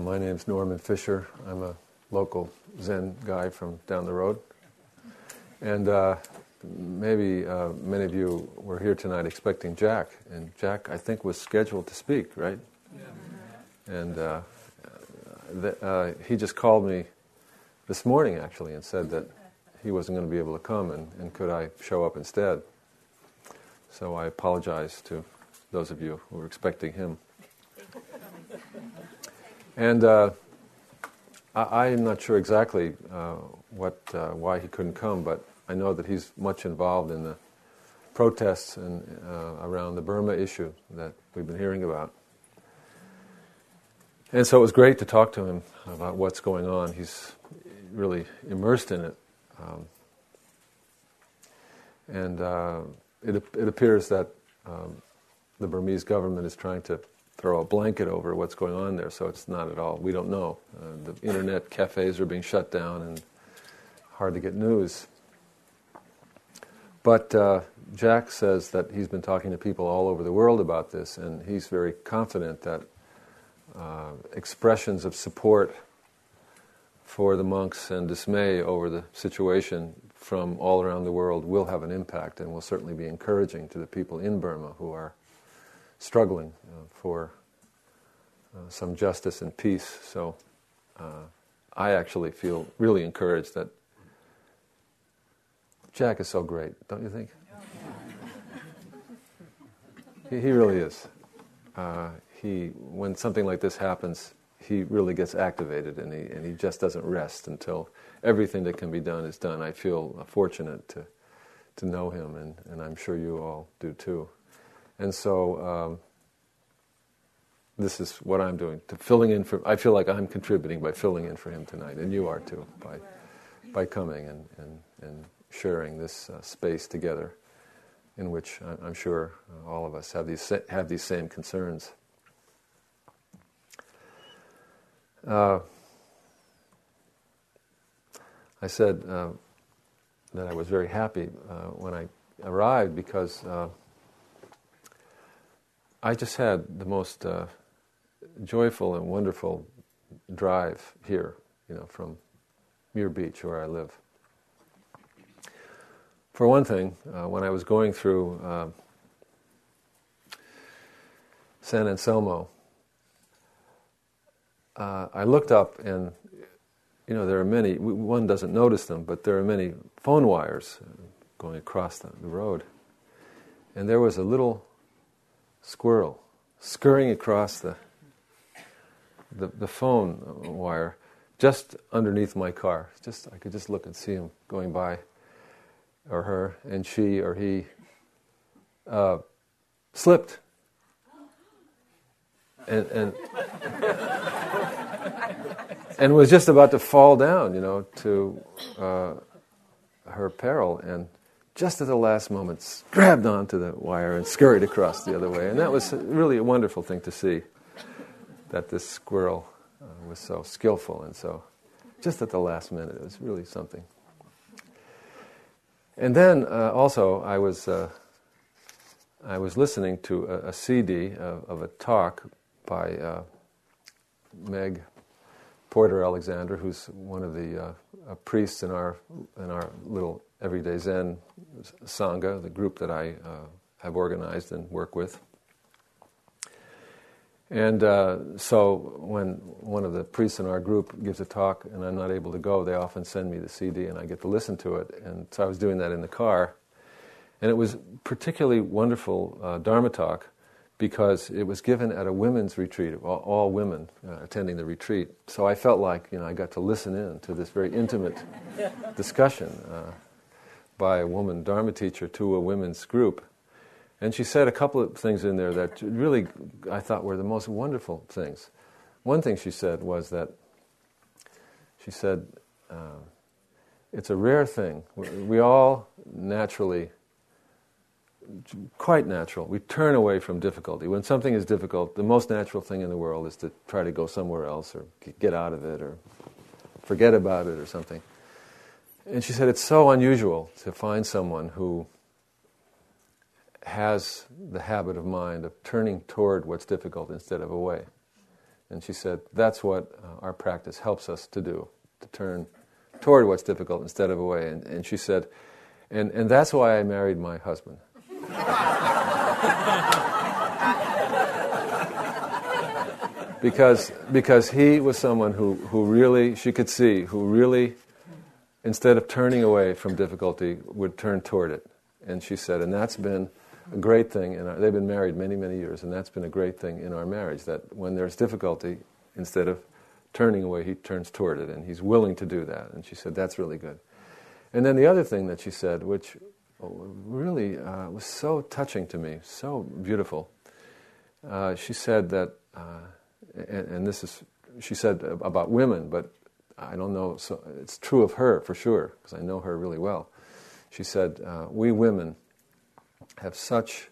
My name's Norman Fischer. I'm a local Zen guy from down the road. And maybe many of you were here tonight expecting Jack. And Jack, I think, was scheduled to speak, right? Yeah. And he just called me this morning, actually, and said that he wasn't going to be able to come, and could I show up instead? So I apologize to those of you who were expecting him. And I'm not sure exactly why he couldn't come, but I know that he's much involved in the protests and around the Burma issue that we've been hearing about. And so it was great to talk to him about what's going on. He's really immersed in it. It appears that the Burmese government is trying to throw a blanket over what's going on there, so it's not at all, we don't know. The internet cafes are being shut down and hard to get news. But Jack says that he's been talking to people all over the world about this, and he's very confident that expressions of support for the monks and dismay over the situation from all around the world will have an impact and will certainly be encouraging to the people in Burma who are struggling for some justice and peace. So I actually feel really encouraged that Jack is so great, don't you think? He really is. When something like this happens, he really gets activated, and he just doesn't rest until everything that can be done is done. I feel fortunate to know him, and I'm sure you all do too. And so this is what I'm doing, to filling in for. I feel like I'm contributing by filling in for him tonight, and you are too, by coming and sharing this space together, in which I'm sure all of us have these same concerns. I said that I was very happy when I arrived, because I just had the most joyful and wonderful drive here, from Muir Beach, where I live. For one thing, when I was going through San Anselmo, I looked up, and there are many. One doesn't notice them, but there are many phone wires going across the road. And there was a little squirrel scurrying across the phone wire, just underneath my car. I could just look and see him going by, or her, and she or he slipped. And was just about to fall down, to her peril, and just at the last moment, grabbed onto the wire and scurried across the other way. And that was really a wonderful thing to see, that this squirrel was so skillful, and so just at the last minute, it was really something. And then also, I was listening to a CD of a talk by Meg Porter-Alexander, who's one of the priests in our little Everyday Zen Sangha, the group that I have organized and work with. And so when one of the priests in our group gives a talk and I'm not able to go, they often send me the CD and I get to listen to it. And so I was doing that in the car. And it was particularly wonderful Dharma talk, because it was given at a women's retreat, all women attending the retreat. So I felt like, I got to listen in to this very intimate discussion by a woman Dharma teacher to a women's group. And she said a couple of things in there that really I thought were the most wonderful things. One thing she said was that, it's a rare thing. We all naturally, quite natural, we turn away from difficulty. When something is difficult, the most natural thing in the world is to try to go somewhere else, or get out of it, or forget about it, or something. And she said it's so unusual to find someone who has the habit of mind of turning toward what's difficult instead of away. And she said, that's what our practice helps us to do, to turn toward what's difficult instead of away. And she said, and that's why I married my husband. Because he was someone who really, she could see, who really, instead of turning away from difficulty, would turn toward it. And she said, and that's been a great thing. They've been married many, many years, and that's been a great thing in our marriage, that when there's difficulty, instead of turning away, he turns toward it, and he's willing to do that. And she said, that's really good. And then the other thing that she said, which really was so touching to me, so beautiful, she said that, and this is, she said about women, but I don't know, so it's true of her for sure, because I know her really well. She said, we women have such,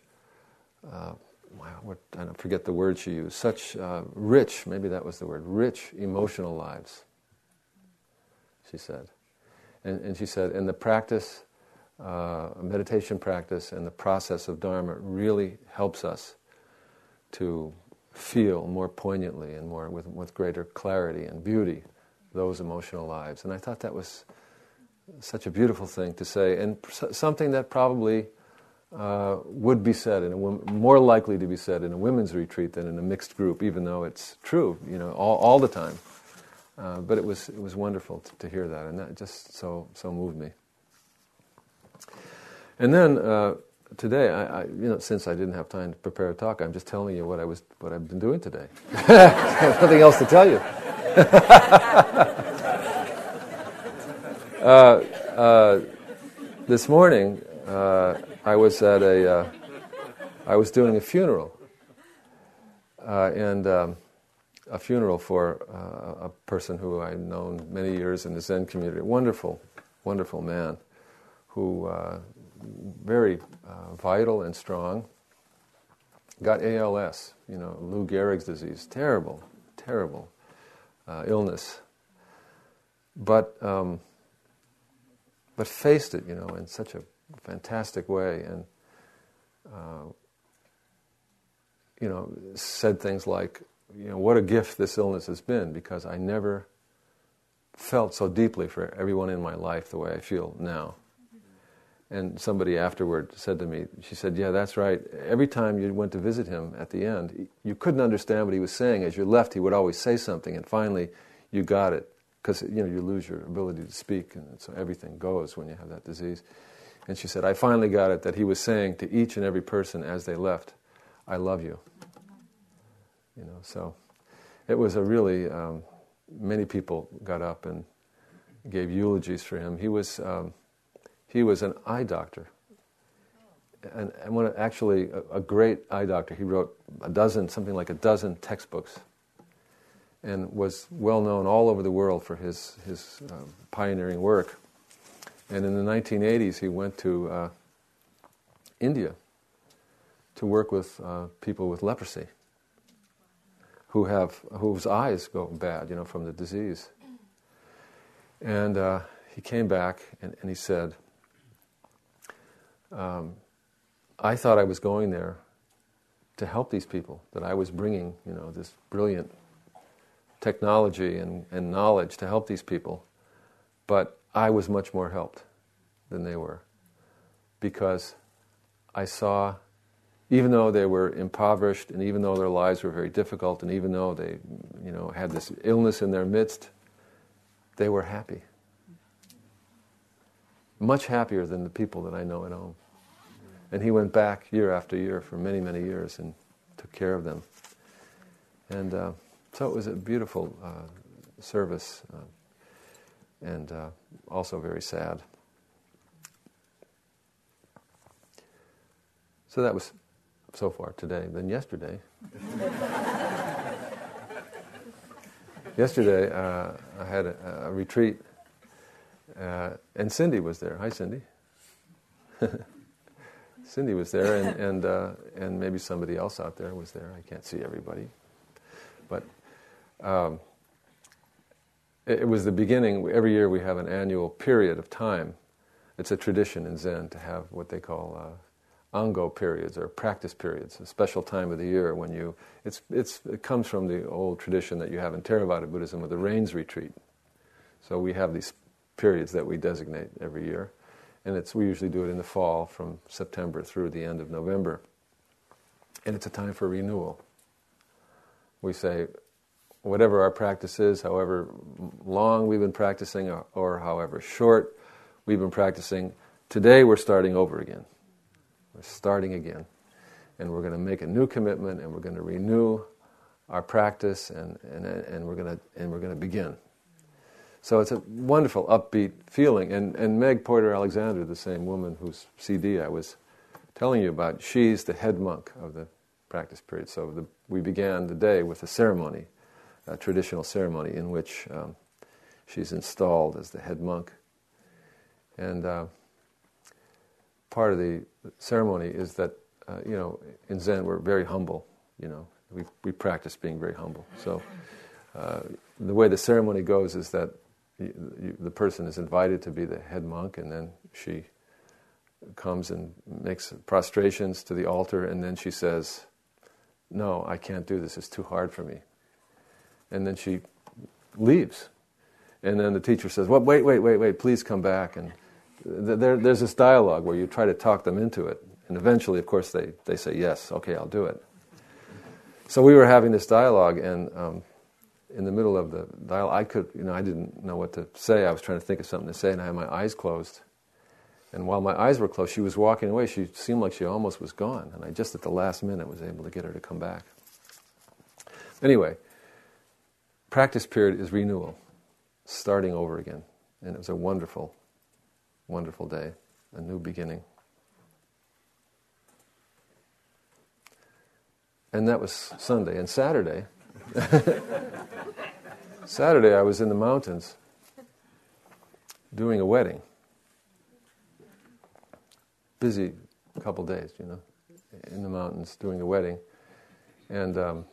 I forget the word she used, such rich, maybe that was the word, rich emotional lives, she said. And she said, and the practice, meditation practice and the process of Dharma really helps us to feel more poignantly and more with greater clarity and beauty those emotional lives. And I thought that was such a beautiful thing to say, and something that probably would be said, more likely to be said in a women's retreat than in a mixed group, even though it's true, all the time. But it was wonderful to hear that, and that just so moved me. And then today, I since I didn't have time to prepare a talk, I'm just telling you what I've been doing today. I have nothing else to tell you. This morning, I was at I was doing a funeral, a funeral for a person who I've known many years in the Zen community, a wonderful, wonderful man, who very vital and strong, got ALS, Lou Gehrig's disease, terrible, terrible illness, but faced it, in such a fantastic way, and said things like, what a gift this illness has been, because I never felt so deeply for everyone in my life the way I feel now. And somebody afterward said to me, she said, yeah, that's right. Every time you went to visit him at the end, you couldn't understand what he was saying. As you left, he would always say something, and finally you got it, because you lose your ability to speak, and so everything goes when you have that disease. And she said, I finally got it, that he was saying to each and every person as they left, I love you. So it was a really, many people got up and gave eulogies for him. He was an eye doctor, and actually a great eye doctor. He wrote something like a dozen textbooks, and was well known all over the world for his pioneering work. And in the 1980s, he went to India to work with people with leprosy, whose eyes go bad, from the disease. And he came back and he said, I thought I was going there to help these people, that I was bringing, this brilliant technology and knowledge to help these people, but I was much more helped than they were, because I saw, even though they were impoverished, and even though their lives were very difficult, and even though they, had this illness in their midst, they were happy. Much happier than the people that I know at home. And he went back year after year for many, many years and took care of them. And so it was a beautiful service, and also very sad. So that was so far today, then yesterday. Yesterday, I had a retreat, and Cindy was there. Hi, Cindy. Cindy was there, and maybe somebody else out there was there. I can't see everybody. But it was the beginning. Every year we have an annual period of time. It's a tradition in Zen to have what they call ango periods or practice periods, a special time of the year when you... It comes from the old tradition that you have in Theravada Buddhism with the rains retreat. So we have these periods that we designate every year. And we usually do it in the fall from September through the end of November. And it's a time for renewal. We say, whatever our practice is, however long we've been practicing or however short we've been practicing, today we're starting over again. We're starting again. And we're going to make a new commitment, and we're going to renew our practice, and we're going to begin. So it's a wonderful, upbeat feeling. And Meg Porter-Alexander, the same woman whose CD I was telling you about, she's the head monk of the practice period. So we began the day with a ceremony, a traditional ceremony in which she's installed as the head monk. And part of the ceremony is that, in Zen we're very humble, We practice being very humble. So the way the ceremony goes is that the person is invited to be the head monk, and then she comes and makes prostrations to the altar, and then she says, "No, I can't do this, it's too hard for me." And then she leaves. And then the teacher says, "Well, wait, please come back." And there's this dialogue where you try to talk them into it. And eventually, of course, they say, "Yes, okay, I'll do it." So we were having this dialogue, and in the middle of the dialogue, I didn't know what to say. I was trying to think of something to say, and I had my eyes closed. And while my eyes were closed, she was walking away. She seemed like she almost was gone. And I just at the last minute was able to get her to come back. Anyway, practice period is renewal, starting over again. And it was a wonderful, wonderful day, a new beginning. And that was Sunday. And Saturday I was in the mountains doing a wedding. Busy couple days, in the mountains doing a wedding. And the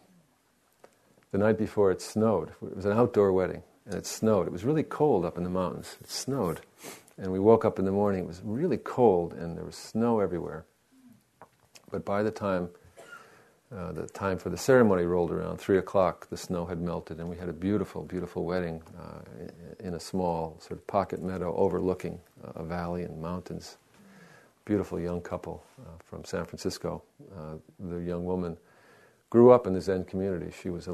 night before it snowed. It was an outdoor wedding, and it snowed. It was really cold up in the mountains. It snowed. And we woke up in the morning, it was really cold, and there was snow everywhere. But by the time for the ceremony rolled around, 3 o'clock, the snow had melted, and we had a beautiful, beautiful wedding in a small sort of pocket meadow overlooking a valley and mountains. Beautiful young couple from San Francisco. The young woman grew up in the Zen community. She was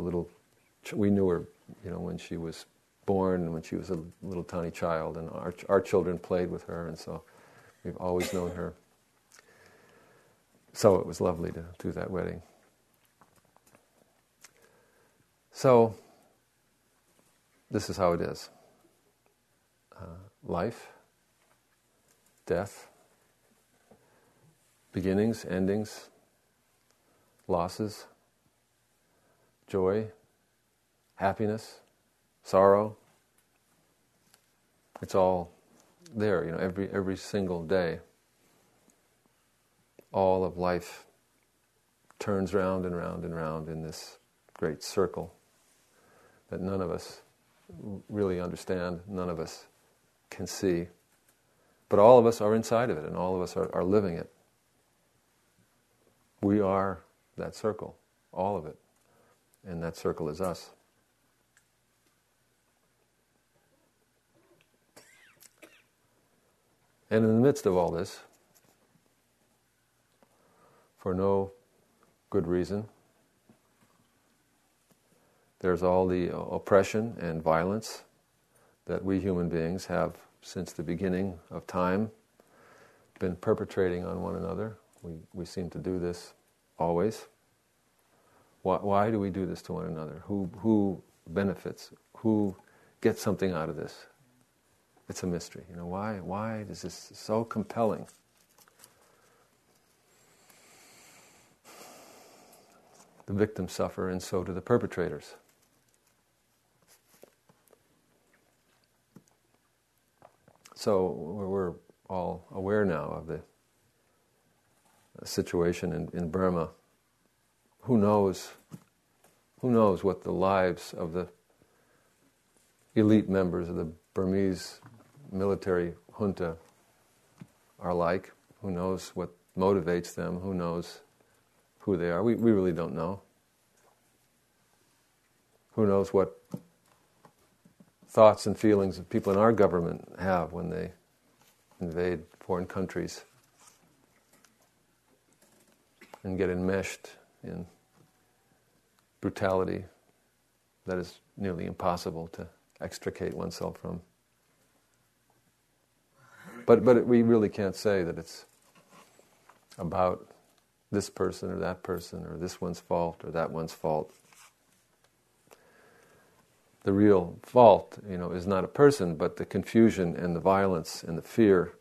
we knew her, when she was born and when she was a little tiny child, and our children played with her, and so we've always known her. So it was lovely to do that wedding. So this is how it is. Life, death, beginnings, endings, losses, joy, happiness, sorrow. It's all there, every single day. All of life turns round and round and round in this great circle that none of us really understand, none of us can see. But all of us are inside of it, and all of us are living it. We are that circle, all of it, and that circle is us. And in the midst of all this, for no good reason, there's all the oppression and violence that we human beings have, since the beginning of time, been perpetrating on one another. We seem to do this always. Why do we do this to one another? Who benefits? Who gets something out of this? It's a mystery. Why is this so compelling? The victims suffer, and so do the perpetrators. So we're all aware now of the situation in Burma. Who knows what the lives of the elite members of the Burmese military junta are like? Who knows what motivates them, who knows who they are. We really don't know. Who knows what thoughts and feelings that people in our government have when they invade foreign countries and get enmeshed in brutality that is nearly impossible to extricate oneself from. But we really can't say that it's about this person or this one's fault or that one's fault. The real fault, is not a person, but the confusion and the violence and the fear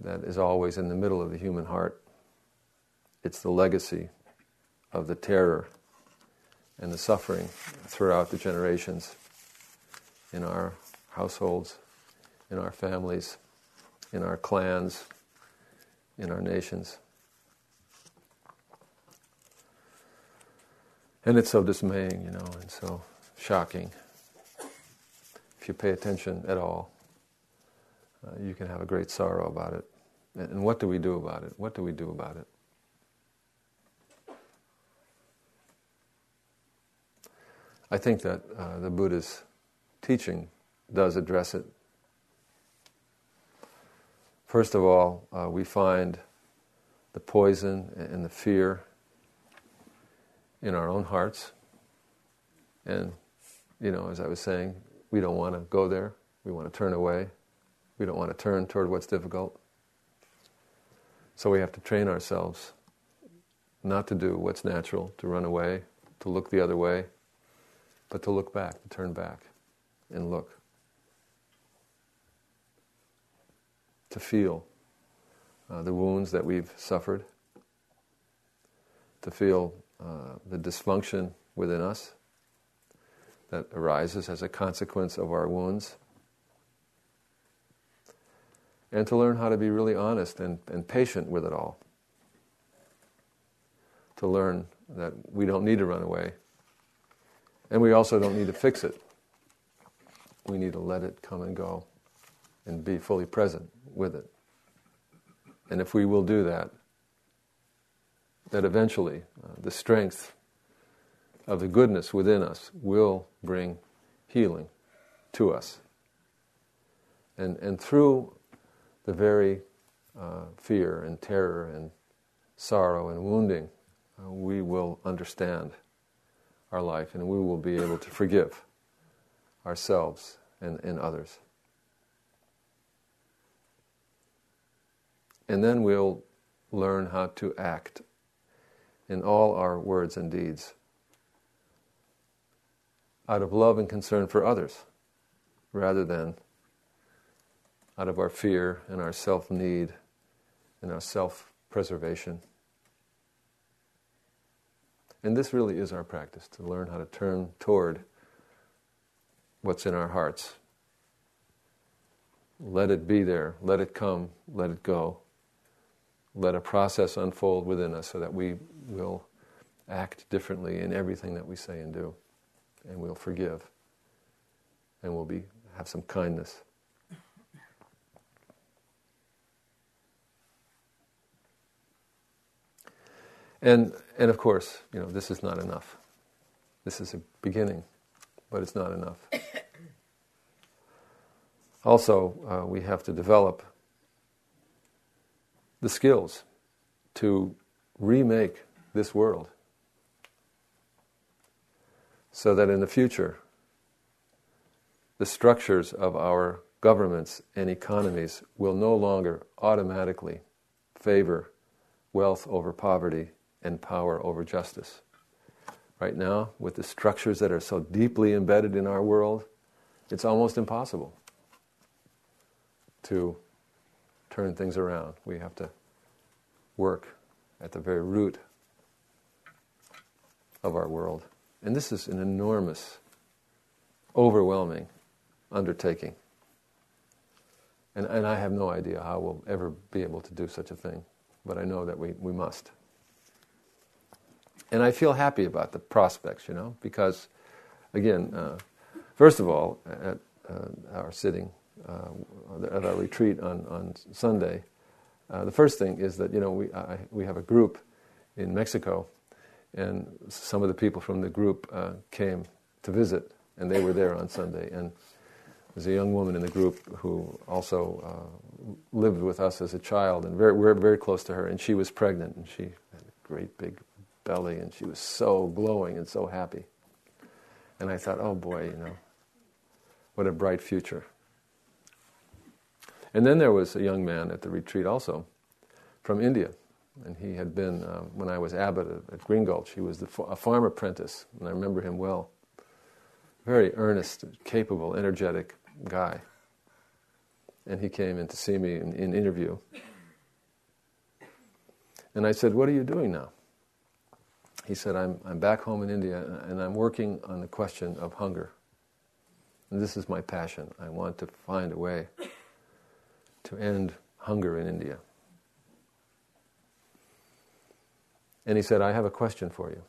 that is always in the middle of the human heart. It's the legacy of the terror and the suffering throughout the generations in our households, in our families, in our clans, in our nations. And it's so dismaying, and so shocking. If you pay attention at all, you can have a great sorrow about it. And what do we do about it? What do we do about it? I think that the Buddha's teaching does address it. First of all, we find the poison and the fear in our own hearts. And, as I was saying, we don't want to go there. We want to turn away. We don't want to turn toward what's difficult. So we have to train ourselves not to do what's natural, to run away, to look the other way, but to look back, to turn back and look. To feel the wounds that we've suffered, to feel the dysfunction within us that arises as a consequence of our wounds, and to learn how to be really honest and patient with it all. To learn that we don't need to run away, and we also don't need to fix it. We need to let it come and go and be fully present with it. And if we will do that, that eventually the strength of the goodness within us will bring healing to us. And through the very fear and terror and sorrow and wounding, we will understand our life and we will be able to forgive ourselves and others. And then we'll learn how to act in all our words and deeds out of love and concern for others, rather than out of our fear and our self-need and our self-preservation. And this really is our practice, to learn how to turn toward what's in our hearts. Let it be there, let it come, let it go. Let a process unfold within us so that we will act differently in everything that we say and do. And we'll forgive. And we'll have some kindness. And of course, this is not enough. This is a beginning, but it's not enough. Also, we have to develop the skills to remake this world so that in the future the structures of our governments and economies will no longer automatically favor wealth over poverty and power over justice. Right now, with the structures that are so deeply embedded in our world, it's almost impossible to turn things around. We have to work at the very root of our world. And this is an enormous, overwhelming undertaking. And I have no idea how we'll ever be able to do such a thing, but I know that we must. And I feel happy about the prospects, because, again, first of all, at our sitting, at our retreat on Sunday, The first thing is that, you know, we have a group in Mexico, and some of the people from the group came to visit, and they were there on Sunday. And there's a young woman in the group who also lived with us as a child, and we're very close to her, and she was pregnant, and she had a great big belly, and she was so glowing and so happy. And I thought, oh boy, you know, what a bright future. And then there was a young man at the retreat also from India. And he had been, when I was abbot at Green Gulch, he was a farm apprentice. And I remember him well. Very earnest, capable, energetic guy. And he came in to see me in an interview. And I said, what are you doing now? He said, I'm back home in India, and I'm working on the question of hunger. And this is my passion. I want to find a way to end hunger in India. And he said, I have a question for you.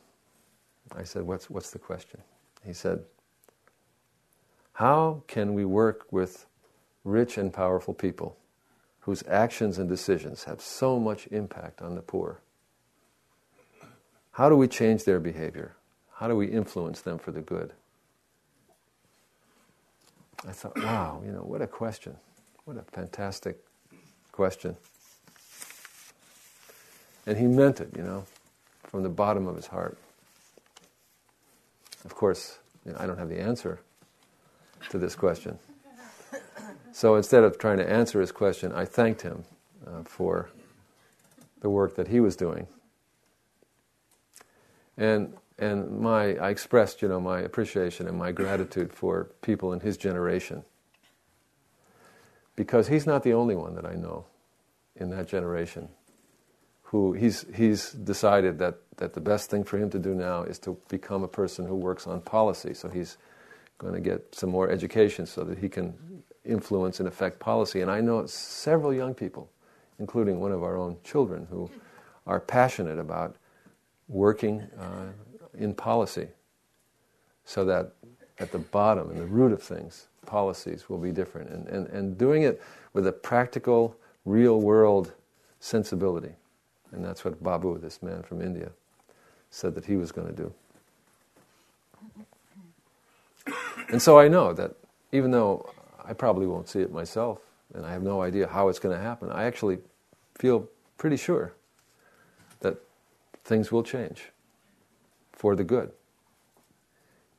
I said, what's the question? He said, how can we work with rich and powerful people whose actions and decisions have so much impact on the poor? How do we change their behavior? How do we influence them for the good? I thought, wow, you know, what a question. What a fantastic question. And he meant it, you know, from the bottom of his heart. Of course, you know, I don't have the answer to this question. So instead of trying to answer his question, I thanked him for the work that he was doing. And I expressed, you know, my appreciation and my gratitude for people in his generation. Because he's not the only one that I know in that generation who he's decided that the best thing for him to do now is to become a person who works on policy. So he's going to get some more education so that he can influence and affect policy. And I know several young people, including one of our own children, who are passionate about working in policy so that at the bottom and the root of things, policies will be different, and doing it with a practical, real-world sensibility. And that's what Babu, this man from India, said that he was going to do. And so I know that even though I probably won't see it myself, and I have no idea how it's going to happen, I actually feel pretty sure that things will change for the good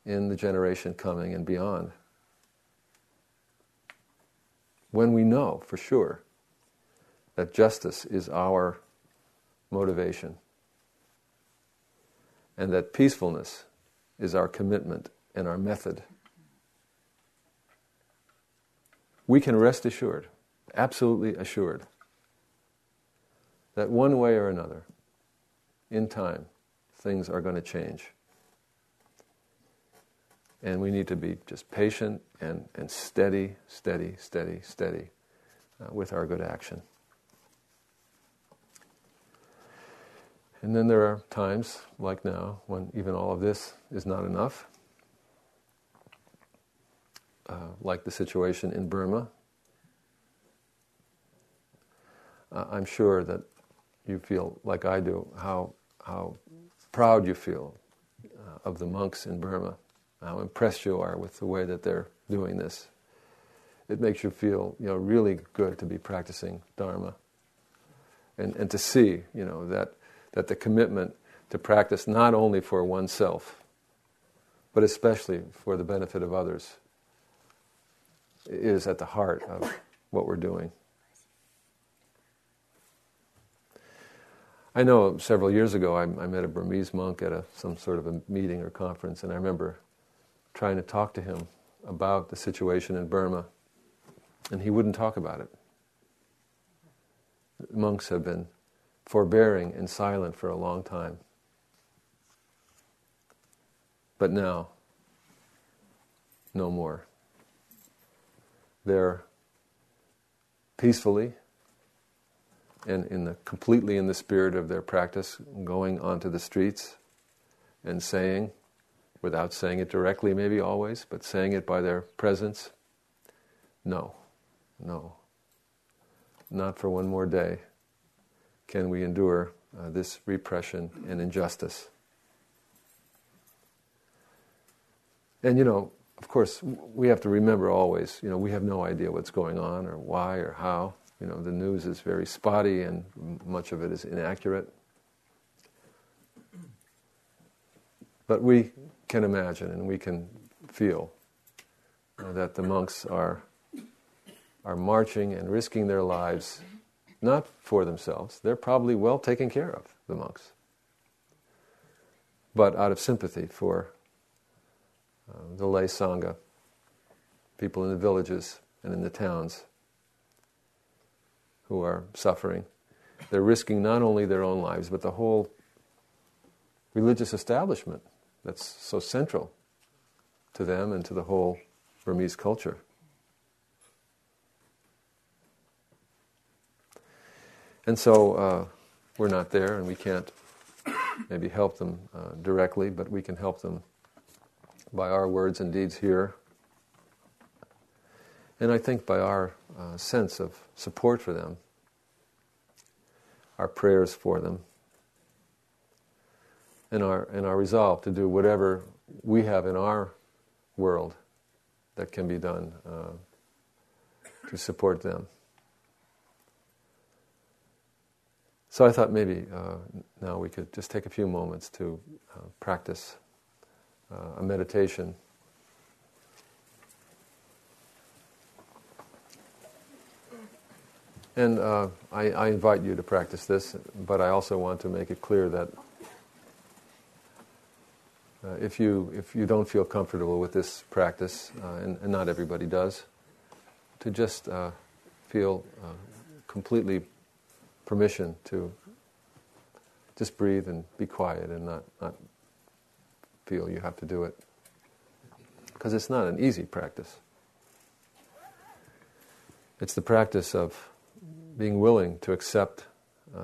in the generation coming and beyond. When we know for sure that justice is our motivation and that peacefulness is our commitment and our method, we can rest assured, absolutely assured, that one way or another, in time, things are going to change. And we need to be just patient and steady with our good action. And then there are times, like now, when even all of this is not enough. Like the situation in Burma. I'm sure that you feel, like I do, how proud you feel of the monks in Burma. How impressed you are with the way that they're doing this. It makes you feel, you know, really good to be practicing Dharma, and to see, you know, that the commitment to practice not only for oneself, but especially for the benefit of others, is at the heart of what we're doing. I know several years ago I met a Burmese monk at some sort of a meeting or conference, and I remember trying to talk to him about the situation in Burma, and he wouldn't talk about it. Monks have been forbearing and silent for a long time. But now, no more. They're peacefully and completely in the spirit of their practice, going onto the streets and saying, without saying it directly maybe always, but saying it by their presence, no, not for one more day, can we endure this repression and injustice? And, you know, of course, we have to remember always, you know, we have no idea what's going on or why or how. You know, the news is very spotty and much of it is inaccurate. But we can imagine and we can feel that the monks are marching and risking their lives, not for themselves. They're probably well taken care of, the monks. But out of sympathy for the lay sangha, people in the villages and in the towns who are suffering. They're risking not only their own lives, but the whole religious establishment that's so central to them and to the whole Burmese culture. And so we're not there and we can't maybe help them directly, but we can help them by our words and deeds here. And I think by our sense of support for them, our prayers for them, and our resolve to do whatever we have in our world that can be done to support them. So I thought maybe now we could just take a few moments to practice a meditation. And I invite you to practice this, but I also want to make it clear that if you don't feel comfortable with this practice, and not everybody does, to just feel completely permission to just breathe and be quiet and not feel you have to do it. Because it's not an easy practice. It's the practice of being willing to accept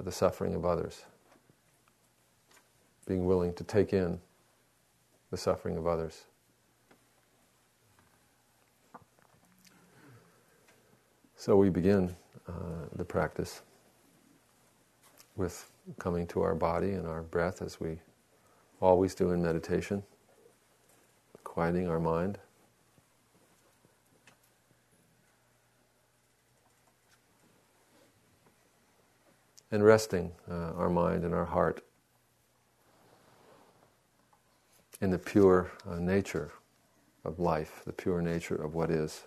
the suffering of others. Being willing to take in the suffering of others. So we begin the practice with coming to our body and our breath as we always do in meditation, quieting our mind. And resting our mind and our heart in the pure nature of life, the pure nature of what is.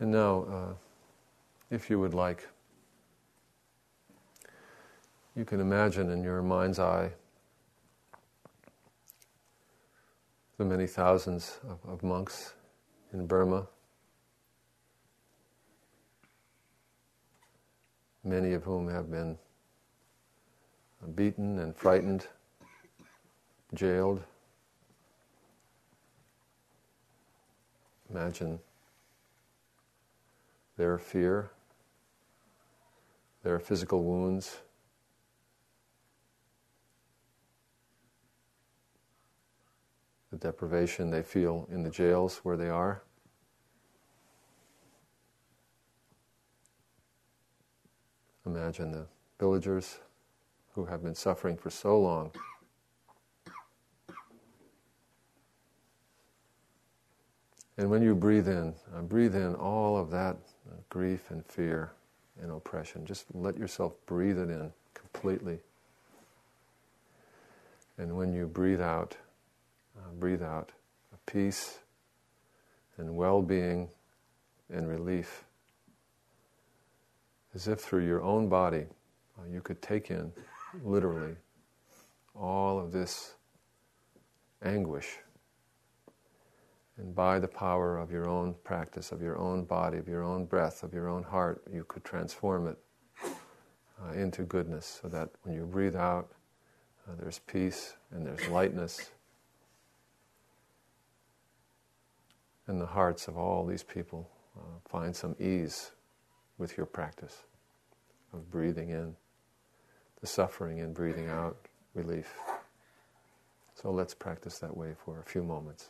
And now, if you would like, you can imagine in your mind's eye the many thousands of monks in Burma, many of whom have been beaten and frightened, jailed. Imagine their fear, their physical wounds. The deprivation they feel in the jails where they are. Imagine the villagers who have been suffering for so long. And when you breathe in all of that grief and fear and oppression. Just let yourself breathe it in completely. And when you breathe out peace and well-being and relief, as if through your own body you could take in literally all of this anguish And by the power of your own practice, of your own body, of your own breath, of your own heart, you could transform it into goodness, so that when you breathe out, there's peace and there's lightness and the hearts of all these people find some ease with your practice of breathing in, the suffering in breathing out, relief. So let's practice that way for a few moments.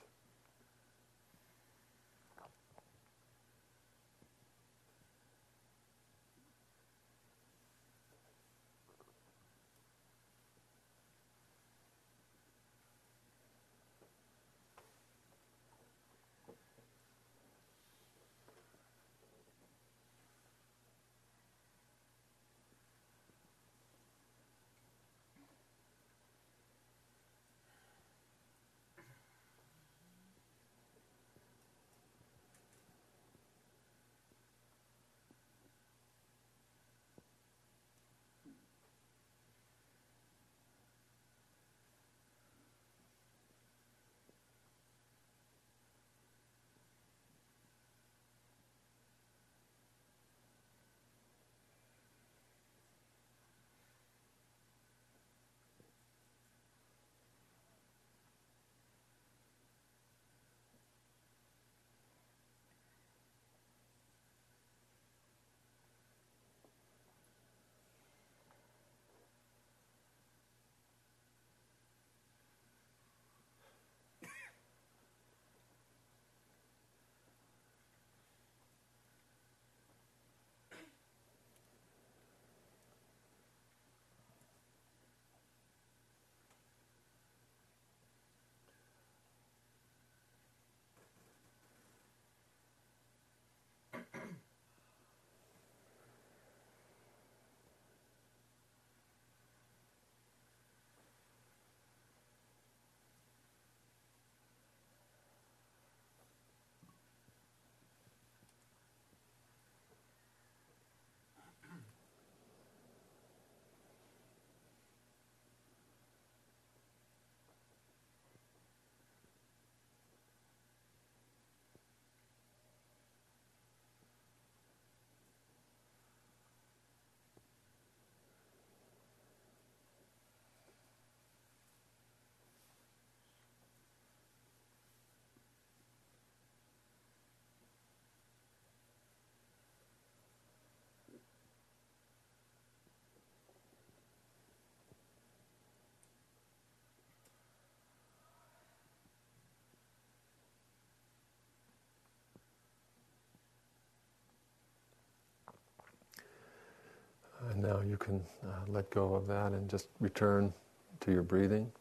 Now you can let go of that and just return to your breathing.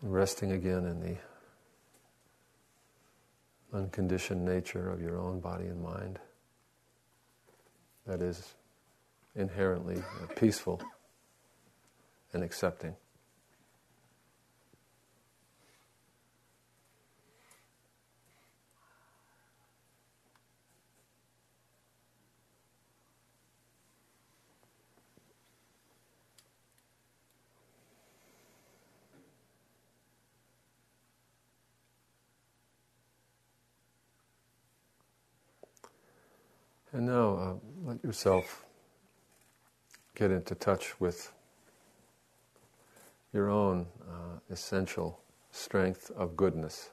Resting again in the unconditioned nature of your own body and mind that is inherently peaceful and accepting. And now, let yourself get into touch with your own essential strength of goodness.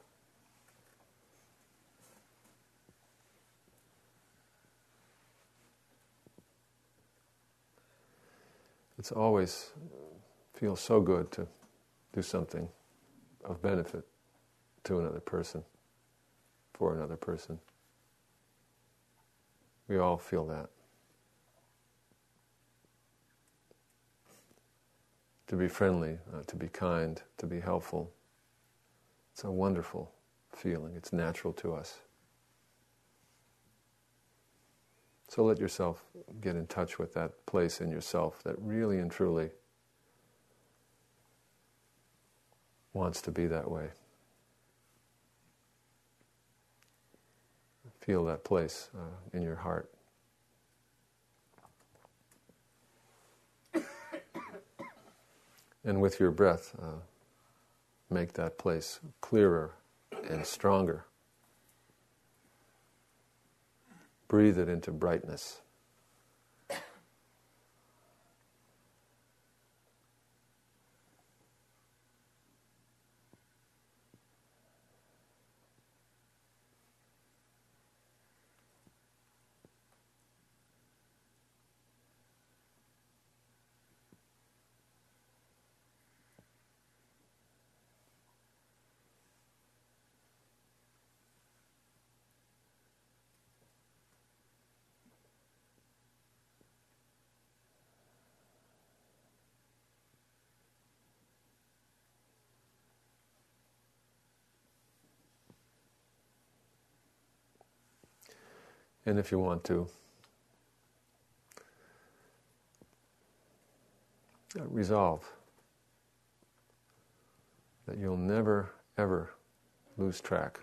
It's always feels so good to do something of benefit to another person, for another person. We all feel that. To be friendly, to be kind, to be helpful. It's a wonderful feeling. It's natural to us. So let yourself get in touch with that place in yourself that really and truly wants to be that way. Feel that place in your heart. And with your breath, make that place clearer and stronger. Breathe it into brightness. And if you want to, resolve that you'll never, ever lose track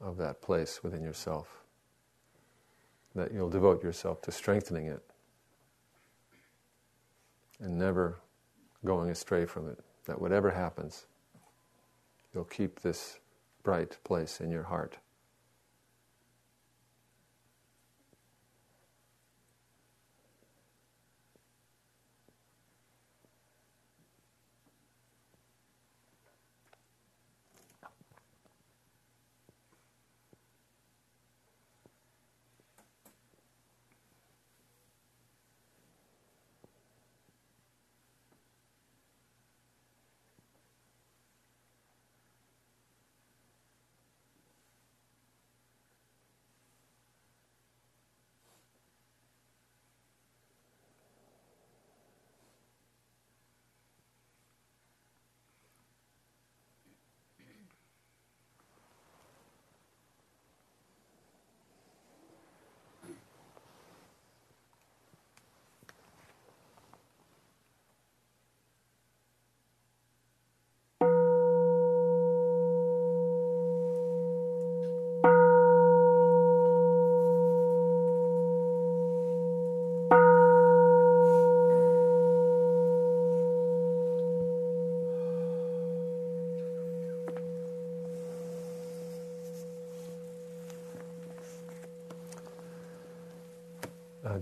of that place within yourself, that you'll devote yourself to strengthening it and never going astray from it, that whatever happens, you'll keep this bright place in your heart.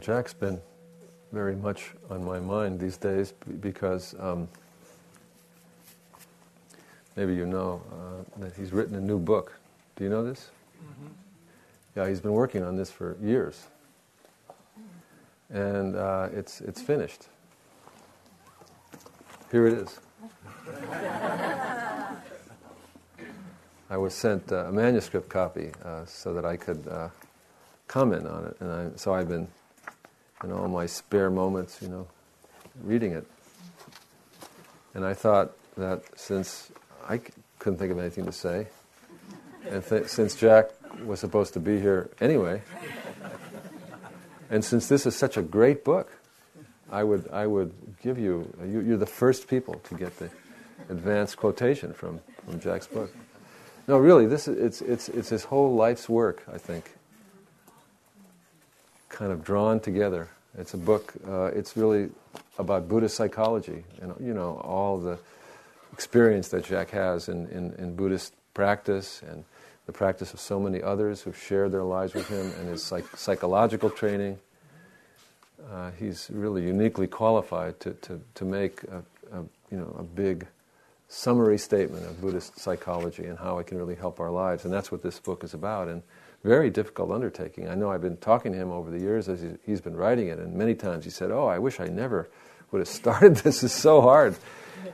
Jack's been very much on my mind these days because maybe you know that he's written a new book. Do you know this? Mm-hmm. Yeah, he's been working on this for years, and it's finished. Here it is. I was sent a manuscript copy so that I could comment on it, and so I've been, in all my spare moments, reading it. And I thought that since I couldn't think of anything to say, and since Jack was supposed to be here anyway, and since this is such a great book, I would give you're the first people to get the advanced quotation from Jack's book. No, really, it's his whole life's work, I think, kind of drawn together. It's a book, it's really about Buddhist psychology and, all the experience that Jack has in Buddhist practice and the practice of so many others who've shared their lives with him and his psychological training. He's really uniquely qualified to make a big summary statement of Buddhist psychology and how it can really help our lives. And that's what this book is about. And very difficult undertaking. I know I've been talking to him over the years as he's been writing it, and many times he said, I wish I never would have started this. It's so hard.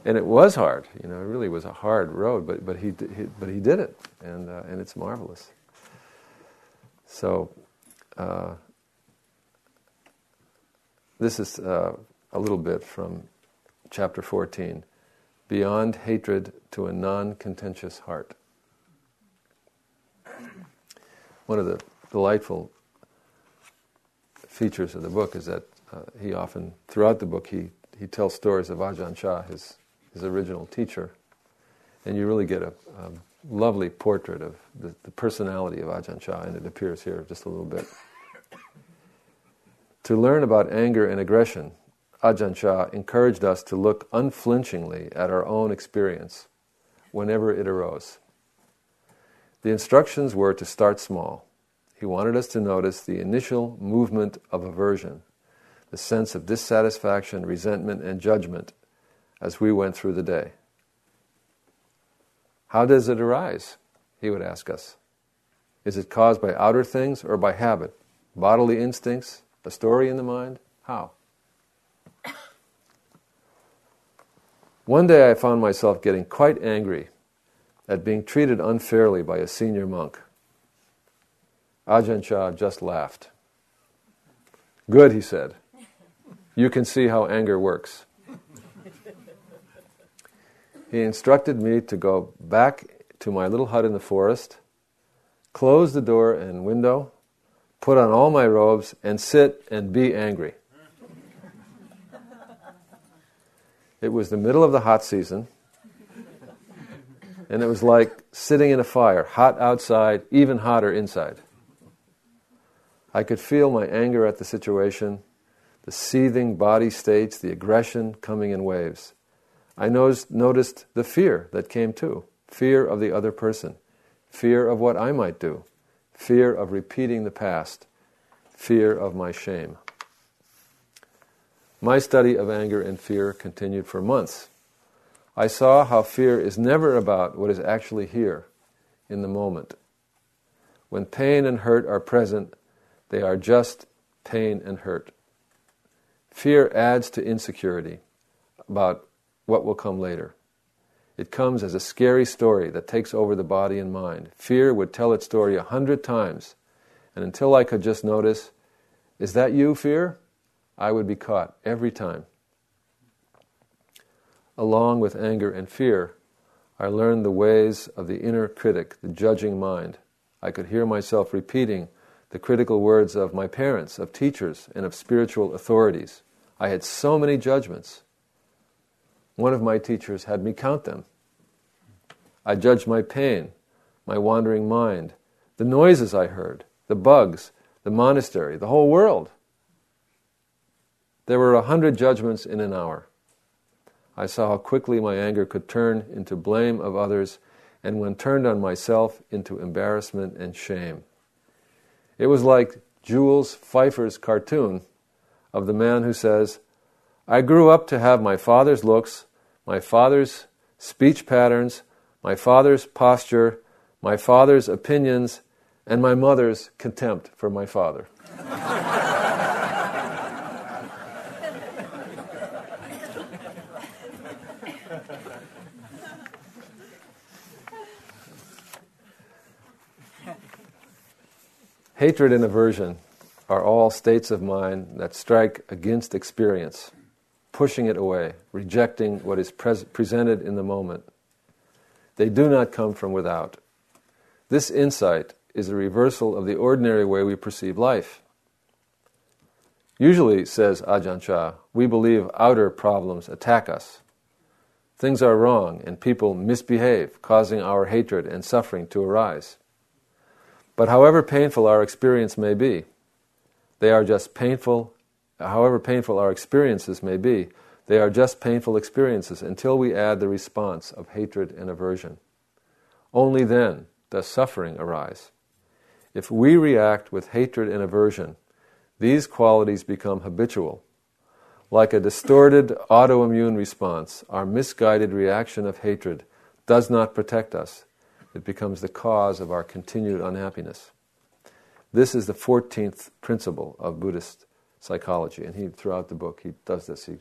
And it was hard. It really was a hard road, but he did it, and it's marvelous. So this is a little bit from chapter 14, Beyond Hatred to a Non-Contentious Heart. One of the delightful features of the book is that he often, throughout the book, he tells stories of Ajahn Chah, his original teacher, and you really get a lovely portrait of the personality of Ajahn Chah, and it appears here just a little bit. To learn about anger and aggression, Ajahn Chah encouraged us to look unflinchingly at our own experience whenever it arose. The instructions were to start small. He wanted us to notice the initial movement of aversion, the sense of dissatisfaction, resentment, and judgment as we went through the day. How does it arise? He would ask us. Is it caused by outer things or by habit, bodily instincts, a story in the mind? How? One day I found myself getting quite angry at being treated unfairly by a senior monk. Ajahn Chah just laughed. "Good," he said. "You can see how anger works." He instructed me to go back to my little hut in the forest, close the door and window, put on all my robes, and sit and be angry. It was the middle of the hot season, and it was like sitting in a fire, hot outside, even hotter inside. I could feel my anger at the situation, the seething body states, the aggression coming in waves. I noticed the fear that came too, fear of the other person, fear of what I might do, fear of repeating the past, fear of my shame. My study of anger and fear continued for months. I saw how fear is never about what is actually here, in the moment. When pain and hurt are present, they are just pain and hurt. Fear adds to insecurity about what will come later. It comes as a scary story that takes over the body and mind. Fear would tell its story 100 times, and until I could just notice, "Is that you, fear?" I would be caught every time. Along with anger and fear, I learned the ways of the inner critic, the judging mind. I could hear myself repeating the critical words of my parents, of teachers, and of spiritual authorities. I had so many judgments. One of my teachers had me count them. I judged my pain, my wandering mind, the noises I heard, the bugs, the monastery, the whole world. There were 100 judgments in an hour. I saw how quickly my anger could turn into blame of others, and when turned on myself, into embarrassment and shame. It was like Jules Pfeiffer's cartoon of the man who says, "I grew up to have my father's looks, my father's speech patterns, my father's posture, my father's opinions, and my mother's contempt for my father." Hatred and aversion are all states of mind that strike against experience, pushing it away, rejecting what is presented in the moment. They do not come from without. This insight is a reversal of the ordinary way we perceive life. Usually, says Ajahn Chah, we believe outer problems attack us. Things are wrong and people misbehave, causing our hatred and suffering to arise. But however painful our experience may be, they are just painful. However painful our experiences may be, they are just painful experiences until we add the response of hatred and aversion. Only then does suffering arise. If we react with hatred and aversion, these qualities become habitual. Like a distorted autoimmune response, our misguided reaction of hatred does not protect us. It becomes the cause of our continued unhappiness. This is the 14th principle of Buddhist psychology, and throughout the book, he does this. He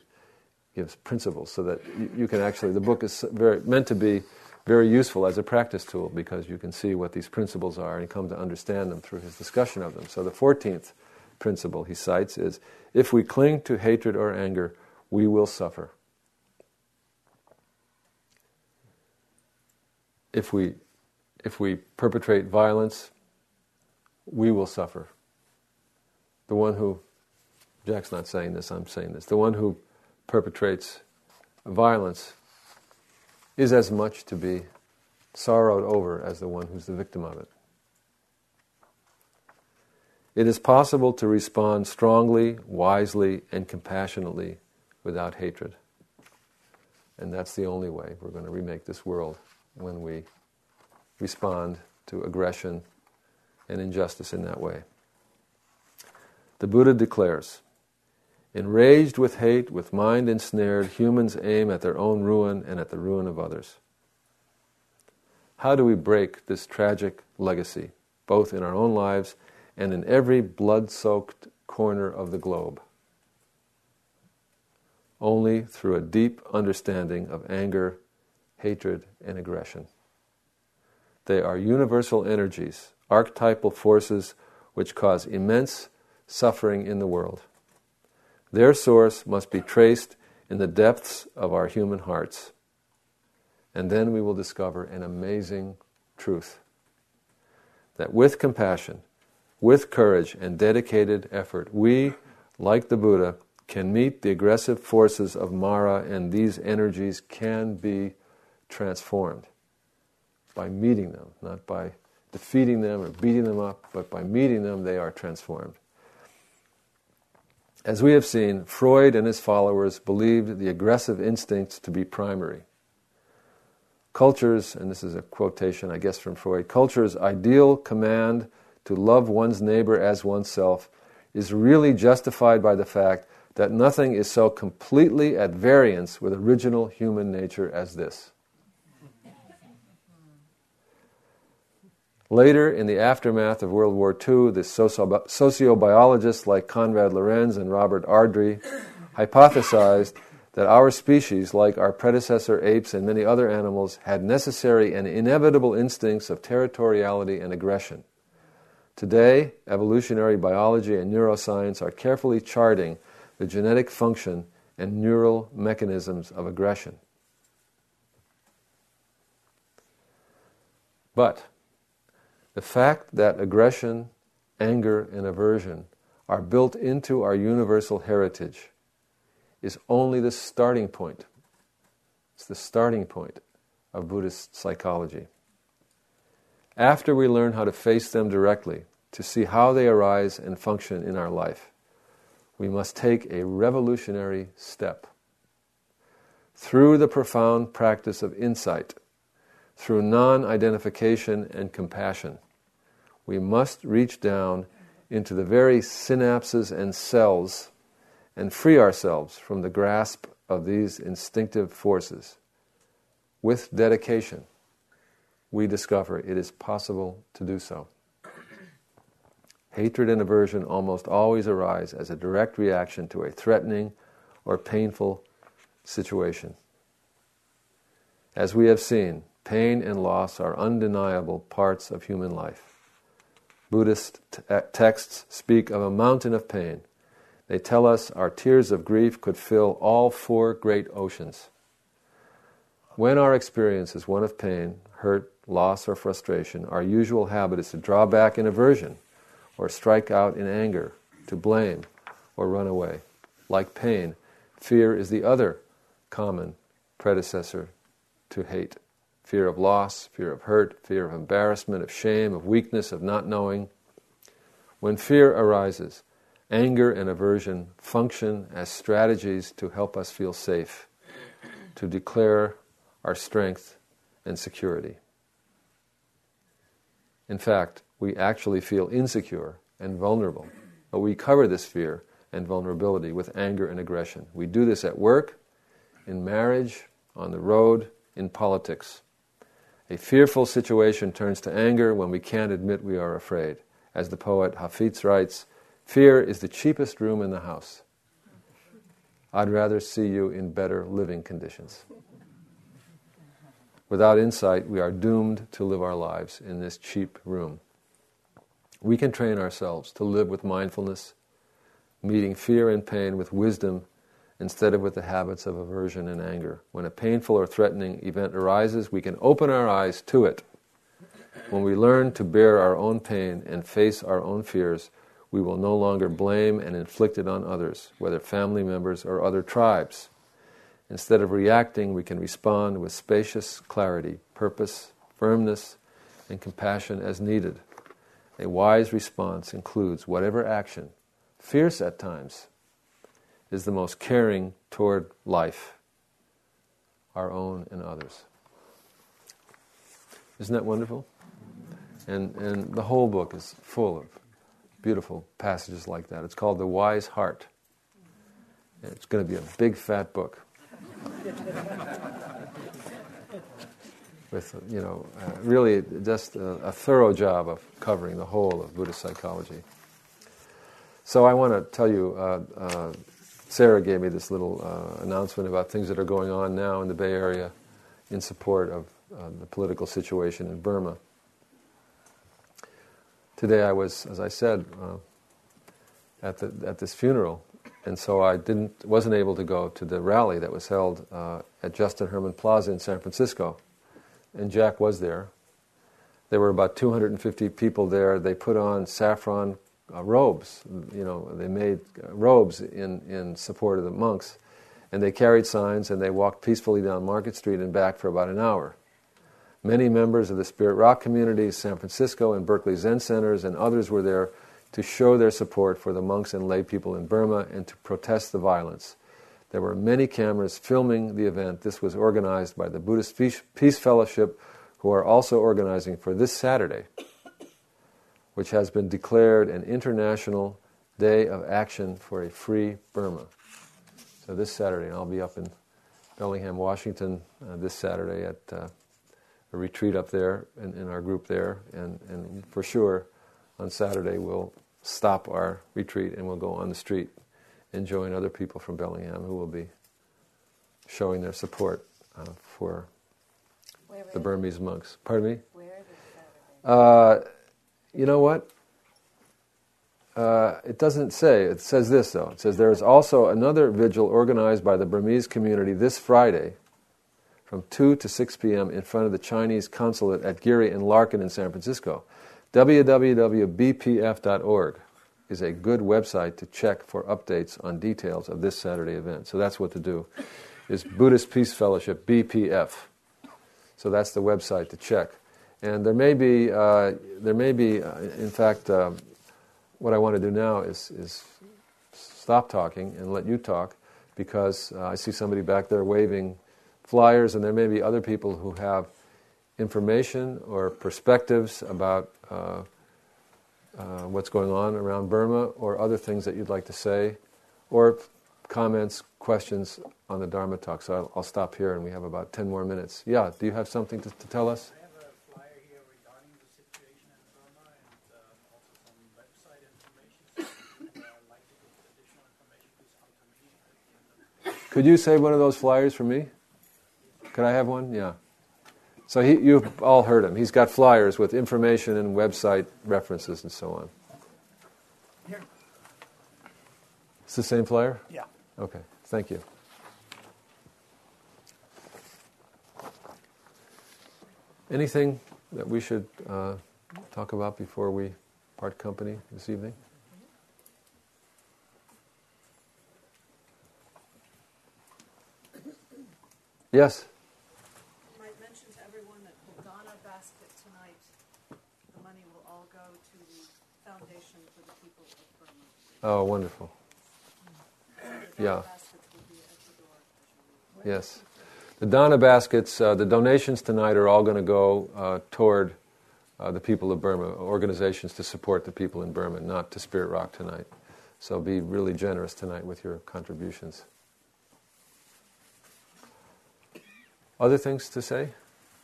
gives principles so that you can actually, the book is meant to be very useful as a practice tool because you can see what these principles are and come to understand them through his discussion of them. So the 14th principle he cites is, if we cling to hatred or anger, we will suffer. If we perpetrate violence, we will suffer. The one who, Jack's not saying this, I'm saying this, the one who perpetrates violence is as much to be sorrowed over as the one who's the victim of it. It is possible to respond strongly, wisely, and compassionately without hatred. And that's the only way we're going to remake this world when we respond to aggression and injustice in that way. The Buddha declares, enraged with hate, with mind ensnared, humans aim at their own ruin and at the ruin of others. How do we break this tragic legacy, both in our own lives and in every blood-soaked corner of the globe? Only through a deep understanding of anger, hatred, and aggression. They are universal energies, archetypal forces which cause immense suffering in the world. Their source must be traced in the depths of our human hearts. And then we will discover an amazing truth, that with compassion, with courage and dedicated effort, we, like the Buddha, can meet the aggressive forces of Mara, and these energies can be transformed by meeting them, not by defeating them or beating them up, but by meeting them they are transformed. As we have seen, Freud and his followers believed the aggressive instincts to be primary. Cultures, and this is a quotation, I guess, from Freud, culture's ideal command to love one's neighbor as oneself is really justified by the fact that nothing is so completely at variance with original human nature as this. Later, in the aftermath of World War II, the sociobiologists like Konrad Lorenz and Robert Ardrey hypothesized that our species, like our predecessor apes and many other animals, had necessary and inevitable instincts of territoriality and aggression. Today, evolutionary biology and neuroscience are carefully charting the genetic function and neural mechanisms of aggression. But the fact that aggression, anger, and aversion are built into our universal heritage is only the starting point. It's the starting point of Buddhist psychology. After we learn how to face them directly, to see how they arise and function in our life, we must take a revolutionary step. Through the profound practice of insight, through non-identification and compassion, we must reach down into the very synapses and cells and free ourselves from the grasp of these instinctive forces. With dedication, we discover it is possible to do so. Hatred and aversion almost always arise as a direct reaction to a threatening or painful situation. As we have seen, pain and loss are undeniable parts of human life. Buddhist texts speak of a mountain of pain. They tell us our tears of grief could fill all four great oceans. When our experience is one of pain, hurt, loss, or frustration, our usual habit is to draw back in aversion, or strike out in anger, to blame, or run away. Like pain, fear is the other common predecessor to hate. Fear of loss, fear of hurt, fear of embarrassment, of shame, of weakness, of not knowing. When fear arises, anger and aversion function as strategies to help us feel safe, to declare our strength and security. In fact, we actually feel insecure and vulnerable, but we cover this fear and vulnerability with anger and aggression. We do this at work, in marriage, on the road, in politics. A fearful situation turns to anger when we can't admit we are afraid. As the poet Hafiz writes, "Fear is the cheapest room in the house. I'd rather see you in better living conditions." Without insight, we are doomed to live our lives in this cheap room. We can train ourselves to live with mindfulness, meeting fear and pain with wisdom instead of with the habits of aversion and anger. When a painful or threatening event arises, we can open our eyes to it. When we learn to bear our own pain and face our own fears, we will no longer blame and inflict it on others, whether family members or other tribes. Instead of reacting, we can respond with spacious clarity, purpose, firmness, and compassion as needed. A wise response includes whatever action, fierce at times, is the most caring toward life, our own and others. Isn't that wonderful? And the whole book is full of beautiful passages like that. It's called The Wise Heart. It's going to be a big, fat book. With, you know, really just a thorough job of covering the whole of Buddhist psychology. So I want to tell you, Sarah gave me this little announcement about things that are going on now in the Bay Area in support of the political situation in Burma. Today I was, as I said, at this funeral, and so I wasn't able to go to the rally that was held at Justin Herman Plaza in San Francisco. And Jack was there. There were about 250 people there. They put on saffron robes. You know, they made robes in support of the monks. And they carried signs, and they walked peacefully down Market Street and back for about an hour. Many members of the Spirit Rock community, San Francisco and Berkeley Zen centers, and others were there to show their support for the monks and lay people in Burma and to protest the violence. There were many cameras filming the event. This was organized by the Buddhist Peace Fellowship, who are also organizing for this Saturday, which has been declared an International Day of Action for a Free Burma. So this Saturday, and I'll be up in Bellingham, Washington this Saturday at a retreat up there in our group there. And for sure, on Saturday, we'll stop our retreat and we'll go on the street and join other people from Bellingham who will be showing their support for the Burmese monks. Pardon me? Where is Saturday? You know what? It doesn't say. It says this, though. It says there is also another vigil organized by the Burmese community this Friday from 2 to 6 p.m. in front of the Chinese consulate at Geary and Larkin in San Francisco. www.bpf.org. is a good website to check for updates on details of this Saturday event. So that's what to do, is Buddhist Peace Fellowship, BPF. So that's the website to check. And there may be, in fact, what I want to do now is stop talking and let you talk, because I see somebody back there waving flyers, and there may be other people who have information or perspectives about what's going on around Burma, or other things that you'd like to say, or comments, questions on the Dharma talk. So I'll stop here, and we have about 10 more minutes. Yeah, do you have something to tell us? I have a flyer here regarding the situation in Burma, and also some website information. I'd like to get additional information. Please come to me at the end. Could you save one of those flyers for me? Could I have one? Yeah. So you've all heard him. He's got flyers with information and website references and so on. Here. It's the same flyer? Yeah. Okay, thank you. Anything that we should talk about before we part company this evening? Yes? Oh, wonderful. Yeah. Yes. The Dana baskets, the donations tonight are all going to go toward the people of Burma, organizations to support the people in Burma, not to Spirit Rock tonight. So be really generous tonight with your contributions. Other things to say?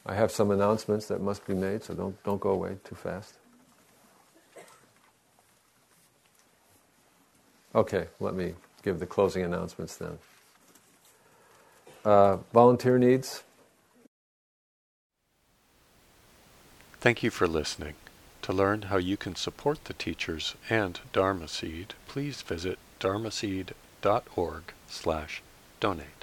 I have some announcements that must be made, so don't go away too fast. Okay, let me give the closing announcements then. Volunteer needs. Thank you for listening. To learn how you can support the teachers and Dharma Seed, please visit dharmaseed.org/donate.